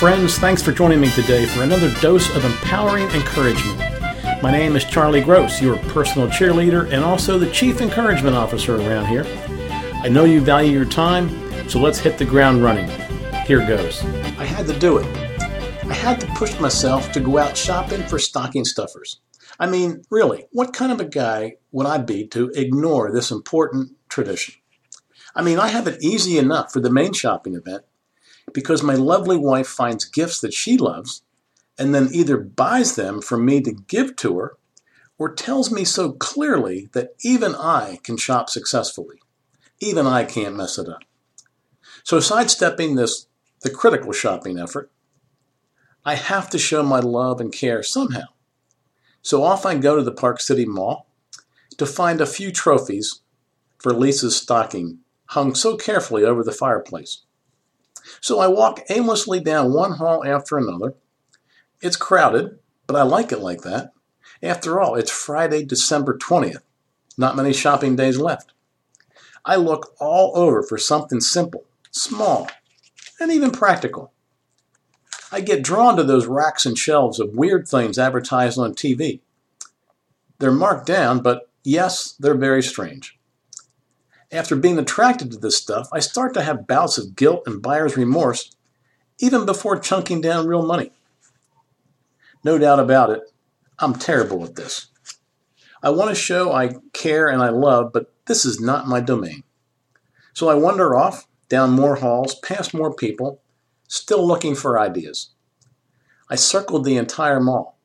friends, thanks for joining me today for another dose of empowering encouragement. My name is Charlie Gross, your personal cheerleader and also the Chief Encouragement Officer around here. I know you value your time, so let's hit the ground running. Here goes. I had to do it. I had to push myself to go out shopping for stocking stuffers. I mean, really, what kind of a guy would I be to ignore this important tradition? I mean, I have it easy enough for the main shopping event because my lovely wife finds gifts that she loves and then either buys them for me to give to her or tells me so clearly that even I can shop successfully. Even I can't mess it up. So sidestepping the critical shopping effort, I have to show my love and care somehow. So off I go to the Park City Mall to find a few trophies for Lisa's stocking hung so carefully over the fireplace. So I walk aimlessly down one hall after another. It's crowded, but I like it like that. After all, it's Friday, December 20th. Not many shopping days left. I look all over for something simple, small, and even practical. I get drawn to those racks and shelves of weird things advertised on TV. They're marked down, but yes, they're very strange. After being attracted to this stuff, I start to have bouts of guilt and buyer's remorse, even before chunking down real money. No doubt about it, I'm terrible at this. I want to show I care and I love, but this is not my domain. So I wander off, down more halls, past more people, still looking for ideas. I circled the entire mall.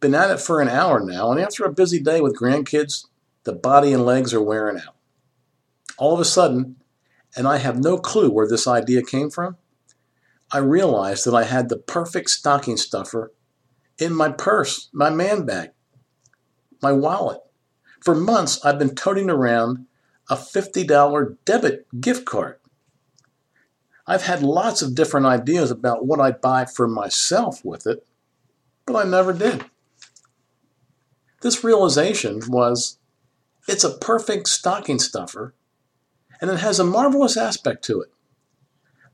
Been at it for an hour now, and after a busy day with grandkids, the body and legs are wearing out. All of a sudden, and I have no clue where this idea came from, I realized that I had the perfect stocking stuffer in my purse, my man bag, my wallet. For months, I've been toting around a $50 debit gift card. I've had lots of different ideas about what I'd buy for myself with it, but I never did. This realization was, it's a perfect stocking stuffer, and it has a marvelous aspect to it.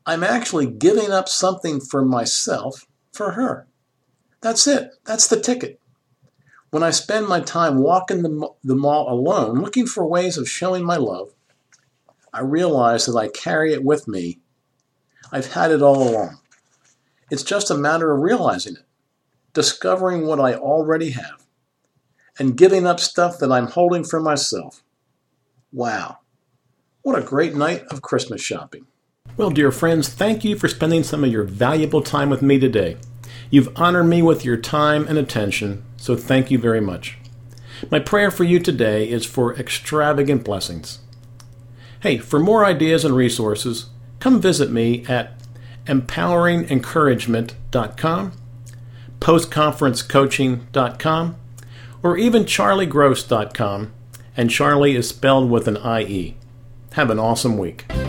I'm actually giving up something for myself for her. That's it. That's the ticket. When I spend my time walking the mall alone, looking for ways of showing my love, I realize that I carry it with me. I've had it all along. It's just a matter of realizing it, discovering what I already have, and giving up stuff that I'm holding for myself. Wow. What a great night of Christmas shopping. Well, dear friends, thank you for spending some of your valuable time with me today. You've honored me with your time and attention, so thank you very much. My prayer for you today is for extravagant blessings. Hey, for more ideas and resources, come visit me at empoweringencouragement.com, postconferencecoaching.com, or even charliegross.com, and Charlie is spelled with an IE. Have an awesome week.